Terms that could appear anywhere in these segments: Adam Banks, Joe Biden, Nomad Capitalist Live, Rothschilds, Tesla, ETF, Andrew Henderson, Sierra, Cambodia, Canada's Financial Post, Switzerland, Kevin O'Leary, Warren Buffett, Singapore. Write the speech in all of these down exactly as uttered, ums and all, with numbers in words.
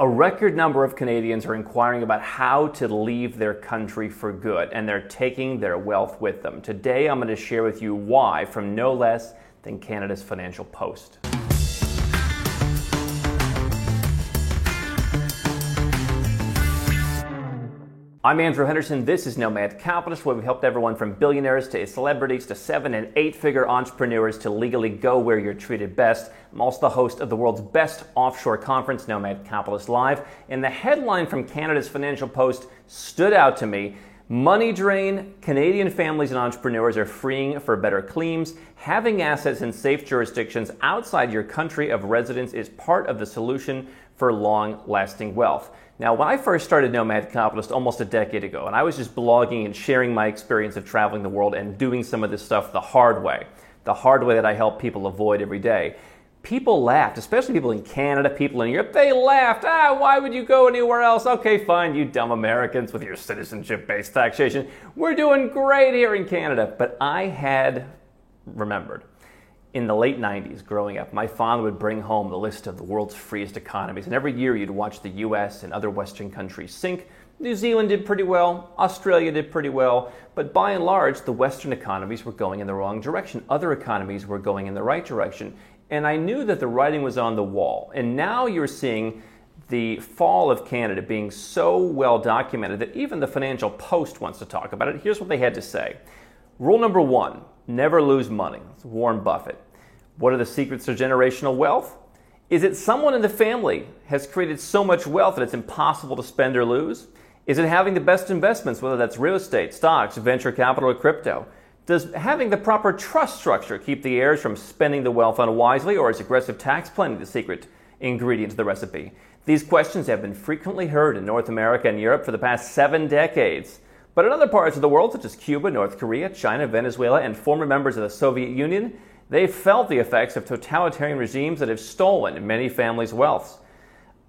a record number of Canadians are inquiring about how to leave their country for good, and they're taking their wealth with them. Today, I'm going to share with you why from no less than Canada's Financial Post. I'm Andrew Henderson. This is Nomad Capitalist, where we've helped everyone from billionaires to celebrities to seven and eight-figure entrepreneurs to legally go where you're treated best. I'm also the host of the world's best offshore conference, Nomad Capitalist Live. And the headline from Canada's Financial Post stood out to me. Money drain, Canadian families and entrepreneurs are freeing for better claims. Having assets in safe jurisdictions outside your country of residence is part of the solution for long-lasting wealth. Now, when I first started Nomad Capitalist almost a decade ago, and I was just blogging and sharing my experience of traveling the world and doing some of this stuff the hard way, the hard way that I help people avoid every day, people laughed, especially people in Canada, people in Europe, they laughed. Ah, why would you go anywhere else? Okay, fine, you dumb Americans with your citizenship-based taxation. We're doing great here in Canada. But I had remembered. In the late nineties, growing up, my father would bring home the list of the world's freest economies, and every year you'd watch the U S and other Western countries sink. New Zealand did pretty well, Australia did pretty well, but by and large, the Western economies were going in the wrong direction. Other economies were going in the right direction, and I knew that the writing was on the wall. And now you're seeing the fall of Canada being so well documented that even the Financial Post wants to talk about it. Here's what they had to say. Rule number one, never lose money. It's Warren Buffett. What are the secrets to generational wealth? Is it someone in the family has created so much wealth that it's impossible to spend or lose? Is it having the best investments, whether that's real estate, stocks, venture capital, or crypto? Does having the proper trust structure keep the heirs from spending the wealth unwisely, or is aggressive tax planning the secret ingredient to the recipe? These questions have been frequently heard in North America and Europe for the past seven decades. But in other parts of the world, such as Cuba, North Korea, China, Venezuela, and former members of the Soviet Union, they've felt the effects of totalitarian regimes that have stolen many families' wealth.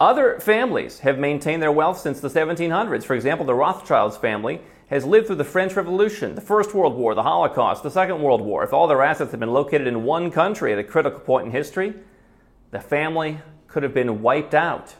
Other families have maintained their wealth since the seventeen hundreds. For example, the Rothschilds family has lived through the French Revolution, the First World War, the Holocaust, the Second World War. If all their assets had been located in one country at a critical point in history, the family could have been wiped out.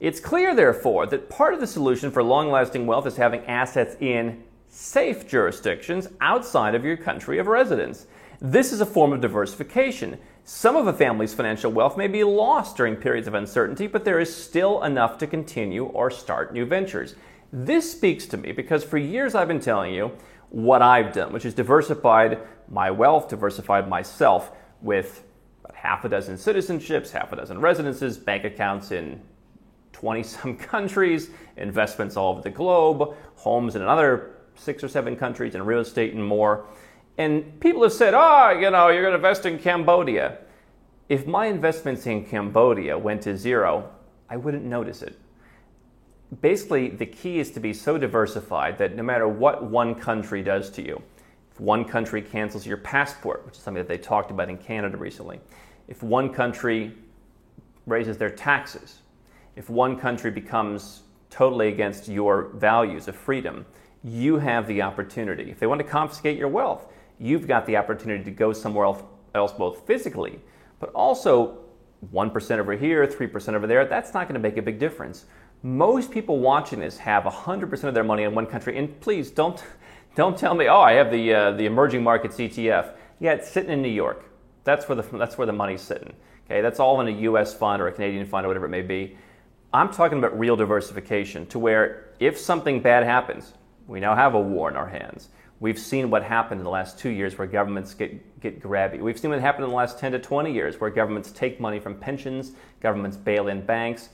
It's clear, therefore, that part of the solution for long-lasting wealth is having assets in safe jurisdictions outside of your country of residence. This is a form of diversification. Some of a family's financial wealth may be lost during periods of uncertainty, but there is still enough to continue or start new ventures. This speaks to me because for years I've been telling you what I've done, which is diversified my wealth, diversified myself with about half a dozen citizenships, half a dozen residences, bank accounts in twenty-some countries, investments all over the globe, homes in another six or seven countries, and real estate and more. And people have said, oh, you know, you're going to invest in Cambodia. If my investments in Cambodia went to zero, I wouldn't notice it. Basically, the key is to be so diversified that no matter what one country does to you, if one country cancels your passport, which is something that they talked about in Canada recently, if one country raises their taxes, if one country becomes totally against your values of freedom, you have the opportunity. If they want to confiscate your wealth, you've got the opportunity to go somewhere else, both physically, but also one percent over here, three percent over there. That's not going to make a big difference. Most people watching this have one hundred percent of their money in one country. And please don't, don't tell me, oh, I have the uh, the emerging markets E T F. Yeah, it's sitting in New York. That's where the that's where the money's sitting. Okay, that's all in a U S fund or a Canadian fund or whatever it may be. I'm talking about real diversification to where if something bad happens, we now have a war in our hands. We've seen what happened in the last two years where governments get, get grabby. We've seen what happened in the last ten to twenty years where governments take money from pensions, governments bail in banks.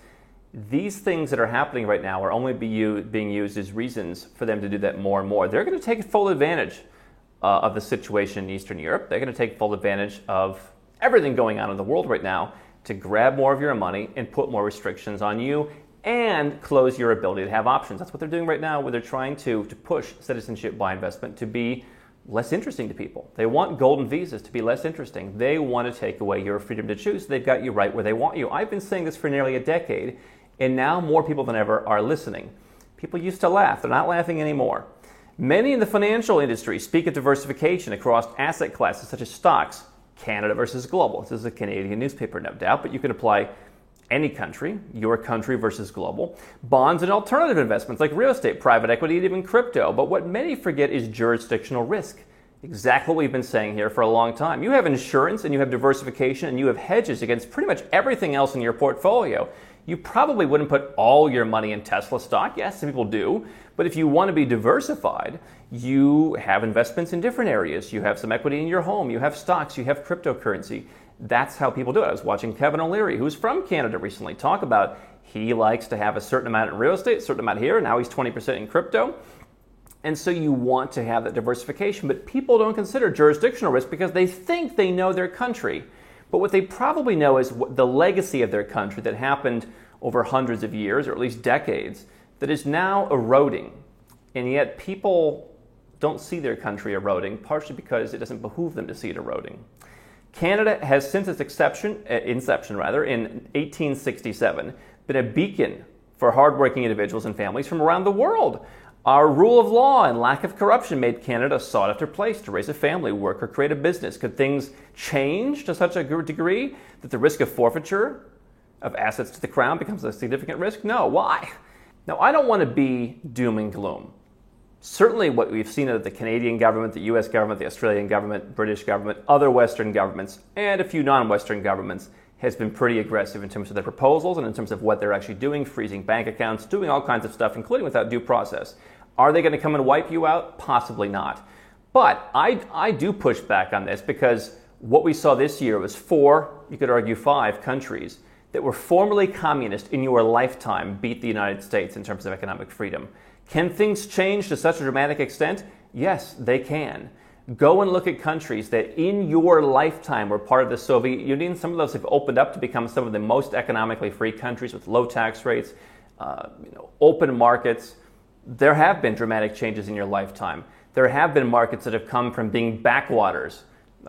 These things that are happening right now are only be used, being used as reasons for them to do that more and more. They're going to take full advantage uh, of the situation in Eastern Europe. They're going to take full advantage of everything going on in the world right now to grab more of your money and put more restrictions on you and close your ability to have options. That's what they're doing right now, where they're trying to, to push citizenship by investment to be less interesting to people. They want golden visas to be less interesting. They want to take away your freedom to choose. They've got you right where they want you. I've been saying this for nearly a decade, and now more people than ever are listening. People used to laugh. They're not laughing anymore. Many in the financial industry speak of diversification across asset classes such as stocks, Canada versus global. This is a Canadian newspaper, no doubt, but you can apply any country, your country versus global, bonds and alternative investments like real estate, private equity, and even crypto. But what many forget is jurisdictional risk. Exactly what we've been saying here for a long time. You have insurance and you have diversification and you have hedges against pretty much everything else in your portfolio. You probably wouldn't put all your money in Tesla stock. Yes, some people do. But if you want to be diversified, you have investments in different areas. You have some equity in your home. You have stocks. You have cryptocurrency. That's how people do it. I was watching Kevin O'Leary, who's from Canada recently, talk about he likes to have a certain amount in real estate, a certain amount here. Now he's twenty percent in crypto. And so you want to have that diversification, but people don't consider jurisdictional risk because they think they know their country. But what they probably know is the legacy of their country that happened over hundreds of years, or at least decades, that is now eroding. And yet people don't see their country eroding, partially because it doesn't behoove them to see it eroding. Canada has, since its inception, inception rather, in eighteen sixty-seven, been a beacon for hardworking individuals and families from around the world. Our rule of law and lack of corruption made Canada a sought-after place to raise a family, work, or create a business. Could things change to such a degree that the risk of forfeiture of assets to the crown becomes a significant risk? No. Why? Now, I don't want to be doom and gloom. Certainly what we've seen of the Canadian government, the U S government, the Australian government, British government, other Western governments, and a few non-Western governments has been pretty aggressive in terms of their proposals and in terms of what they're actually doing, freezing bank accounts, doing all kinds of stuff, including without due process. Are they going to come and wipe you out? Possibly not. But I, I do push back on this because what we saw this year was four, you could argue five, countries that were formerly communist in your lifetime beat the United States in terms of economic freedom. Can things change to such a dramatic extent? Yes, they can. Go and look at countries that in your lifetime were part of the Soviet Union. Some of those have opened up to become some of the most economically free countries with low tax rates, uh, you know, open markets. There have been dramatic changes in your lifetime. There have been markets that have come from being backwaters.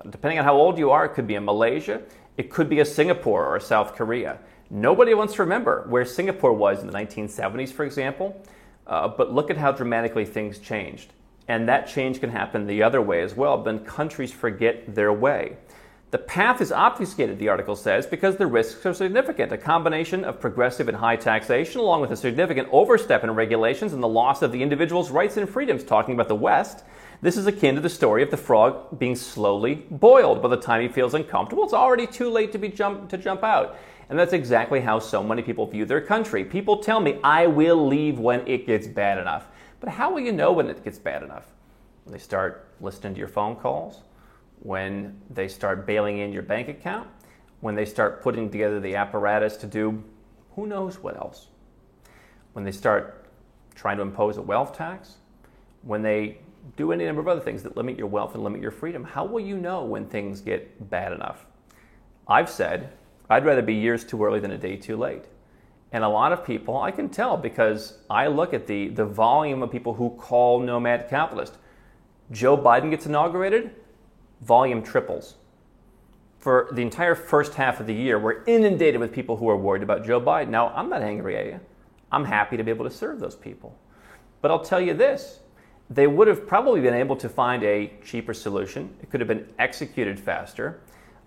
Depending on how old you are, it could be in Malaysia. It could be a Singapore or a South Korea. Nobody wants to remember where Singapore was in the nineteen seventies, for example. Uh, but look at how dramatically things changed. And that change can happen the other way as well, then countries forget their way. The path is obfuscated, the article says, because the risks are significant. A combination of progressive and high taxation, along with a significant overstep in regulations and the loss of the individual's rights and freedoms. Talking about the West, this is akin to the story of the frog being slowly boiled. By the time he feels uncomfortable, it's already too late to be jump, to jump out. And that's exactly how so many people view their country. People tell me, I will leave when it gets bad enough. But how will you know when it gets bad enough? When they start listening to your phone calls, when they start bailing in your bank account, when they start putting together the apparatus to do who knows what else, when they start trying to impose a wealth tax, when they do any number of other things that limit your wealth and limit your freedom. How will you know when things get bad enough? I've said I'd rather be years too early than a day too late. And a lot of people, I can tell because I look at the, the volume of people who call Nomad Capitalist. Joe Biden gets inaugurated, volume triples. For the entire first half of the year, we're inundated with people who are worried about Joe Biden. Now, I'm not angry at you. I'm happy to be able to serve those people. But I'll tell you this, they would have probably been able to find a cheaper solution. It could have been executed faster.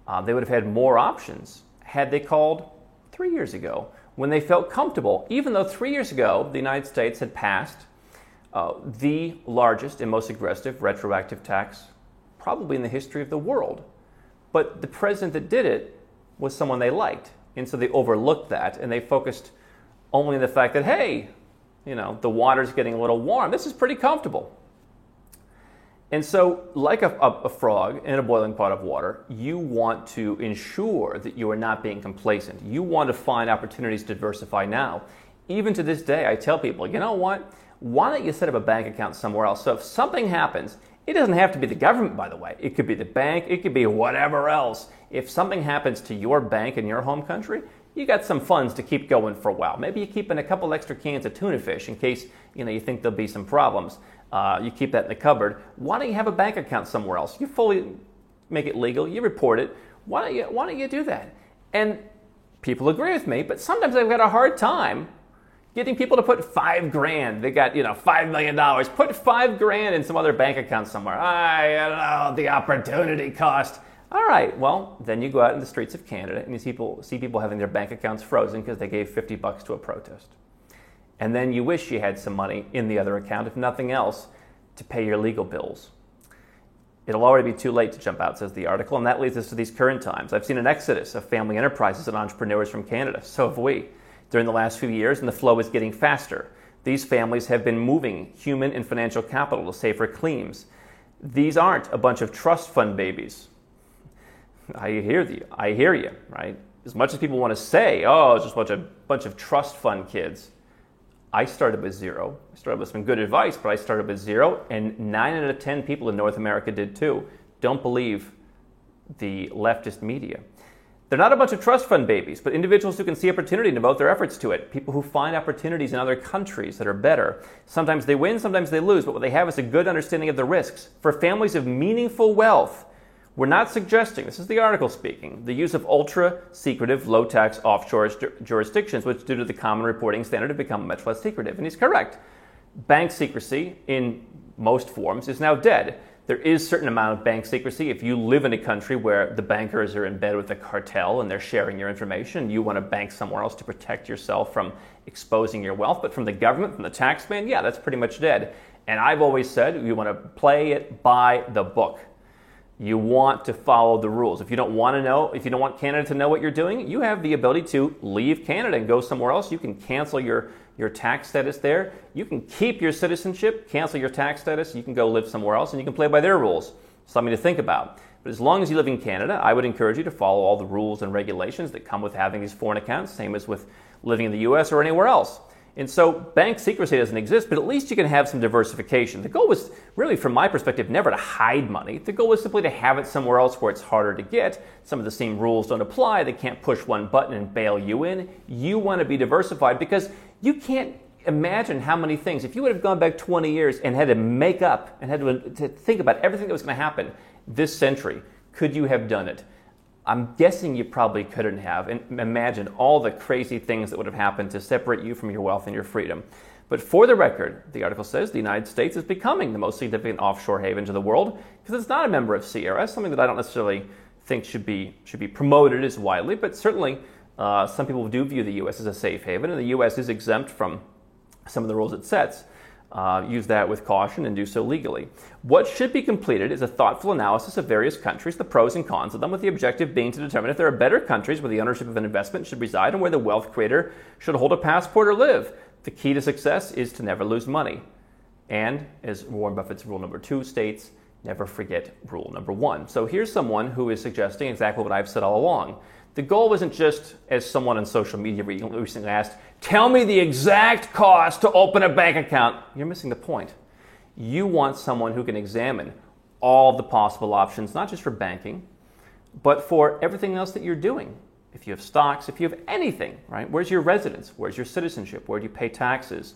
Uh, they would have had more options had they called three years ago. When they felt comfortable, even though three years ago the United States had passed uh, the largest and most aggressive retroactive tax probably in the history of the world. But the president that did it was someone they liked, and so they overlooked that, and they focused only on the fact that, hey, you know, the water's getting a little warm. This is pretty comfortable. And so, like a, a, a frog in a boiling pot of water, you want to ensure that you are not being complacent. You want to find opportunities to diversify now. Even to this day, I tell people, you know what? Why don't you set up a bank account somewhere else? So if something happens, it doesn't have to be the government, by the way. It could be the bank. It could be whatever else. If something happens to your bank in your home country, you got some funds to keep going for a while. Maybe you keep in a couple extra cans of tuna fish in case, you know, you think there'll be some problems. Uh, you keep that in the cupboard. Why don't you have a bank account somewhere else? You fully make it legal. You report it. Why don't you, why don't you do that? And people agree with me, but sometimes I've got a hard time getting people to put five grand. They got, you know, five million dollars. Put five grand in some other bank account somewhere. I, I don't know, the opportunity cost. All right, well, then you go out in the streets of Canada and you see people, see people having their bank accounts frozen because they gave fifty bucks to a protest. And then you wish you had some money in the other account, if nothing else, to pay your legal bills. It'll already be too late to jump out, says the article, and that leads us to these current times. I've seen an exodus of family enterprises and entrepreneurs from Canada. So have we. During the last few years, and the flow is getting faster. These families have been moving human and financial capital to safer claims. These aren't a bunch of trust fund babies. I hear you. I hear you, right? As much as people want to say, oh, it's just a bunch of, bunch of trust fund kids. I started with zero. I started with some good advice, but I started with zero, and nine out of ten people in North America did too. Don't believe the leftist media. They're not a bunch of trust fund babies, but individuals who can see opportunity and devote their efforts to it. People who find opportunities in other countries that are better. Sometimes they win, sometimes they lose, but what they have is a good understanding of the risks. For families of meaningful wealth, we're not suggesting, this is the article speaking, the use of ultra-secretive, low-tax offshore ju- jurisdictions, which due to the common reporting standard have become much less secretive. And he's correct. Bank secrecy, in most forms, is now dead. There is a certain amount of bank secrecy. If you live in a country where the bankers are in bed with the cartel and they're sharing your information, you want to bank somewhere else to protect yourself from exposing your wealth. But from the government, from the taxman, yeah, that's pretty much dead. And I've always said you want to play it by the book. You want to follow the rules. If you don't want to know, if you don't want Canada to know what you're doing, you have the ability to leave Canada and go somewhere else. You can cancel your your tax status there. You can keep your citizenship, cancel your tax status, you can go live somewhere else, and you can play by their rules. Something to think about. But as long as you live in Canada, I would encourage you to follow all the rules and regulations that come with having these foreign accounts, same as with living in the U S or anywhere else. And so bank secrecy doesn't exist, but at least you can have some diversification. The goal was really, from my perspective, never to hide money. The goal was simply to have it somewhere else where it's harder to get. Some of the same rules don't apply. They can't push one button and bail you in. You want to be diversified because you can't imagine how many things. If you would have gone back twenty years and had to make up and had to, to think about everything that was going to happen this century, could you have done it? I'm guessing you probably couldn't have. And imagine all the crazy things that would have happened to separate you from your wealth and your freedom. But for the record, the article says the United States is becoming the most significant offshore haven to the world because it's not a member of Sierra, something that I don't necessarily think should be should be promoted as widely, but certainly Uh, some people do view the U S as a safe haven, and the U S is exempt from some of the rules it sets. Uh, use that with caution and do so legally. What should be completed is a thoughtful analysis of various countries, the pros and cons of them, with the objective being to determine if there are better countries where the ownership of an investment should reside and where the wealth creator should hold a passport or live. The key to success is to never lose money. And, as Warren Buffett's rule number two states, never forget rule number one. So here's someone who is suggesting exactly what I've said all along. The goal wasn't just, as someone on social media recently asked, tell me the exact cost to open a bank account. You're missing the point. You want someone who can examine all the possible options, not just for banking, but for everything else that you're doing. If you have stocks, if you have anything, right? Where's your residence? Where's your citizenship? Where do you pay taxes?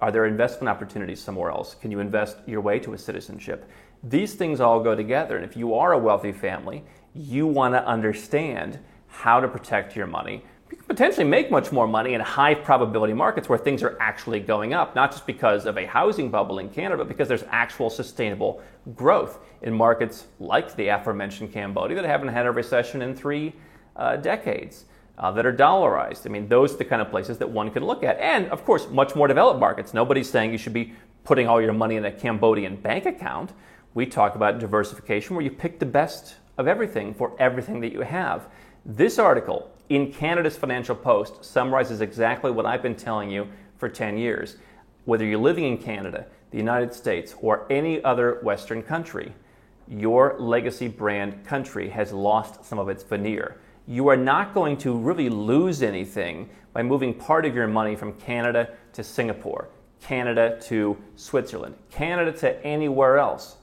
Are there investment opportunities somewhere else? Can you invest your way to a citizenship? These things all go together. And if you are a wealthy family, you want to understand how to protect your money. You can potentially make much more money in high probability markets where things are actually going up, not just because of a housing bubble in Canada, but because there's actual sustainable growth in markets like the aforementioned Cambodia that haven't had a recession in three uh, decades. Uh, that are dollarized. I mean, those are the kind of places that one can look at. And, of course, much more developed markets. Nobody's saying you should be putting all your money in a Cambodian bank account. We talk about diversification where you pick the best of everything for everything that you have. This article in Canada's Financial Post summarizes exactly what I've been telling you for ten years. Whether you're living in Canada, the United States, or any other Western country, your legacy brand country has lost some of its veneer. You are not going to really lose anything by moving part of your money from Canada to Singapore, Canada to Switzerland, Canada to anywhere else.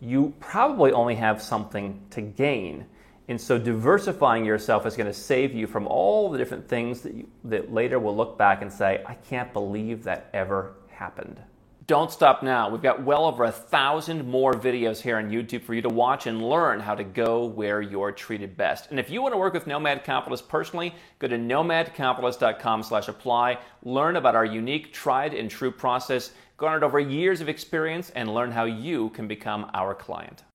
You probably only have something to gain. And so diversifying yourself is going to save you from all the different things that, you, that later will look back and say, I can't believe that ever happened. Don't stop now. We've got well over a thousand more videos here on YouTube for you to watch and learn how to go where you're treated best. And if you want to work with Nomad Capitalist personally, go to nomadcapitalist.com slash apply. Learn about our unique tried and true process, garnered over years of experience, and learn how you can become our client.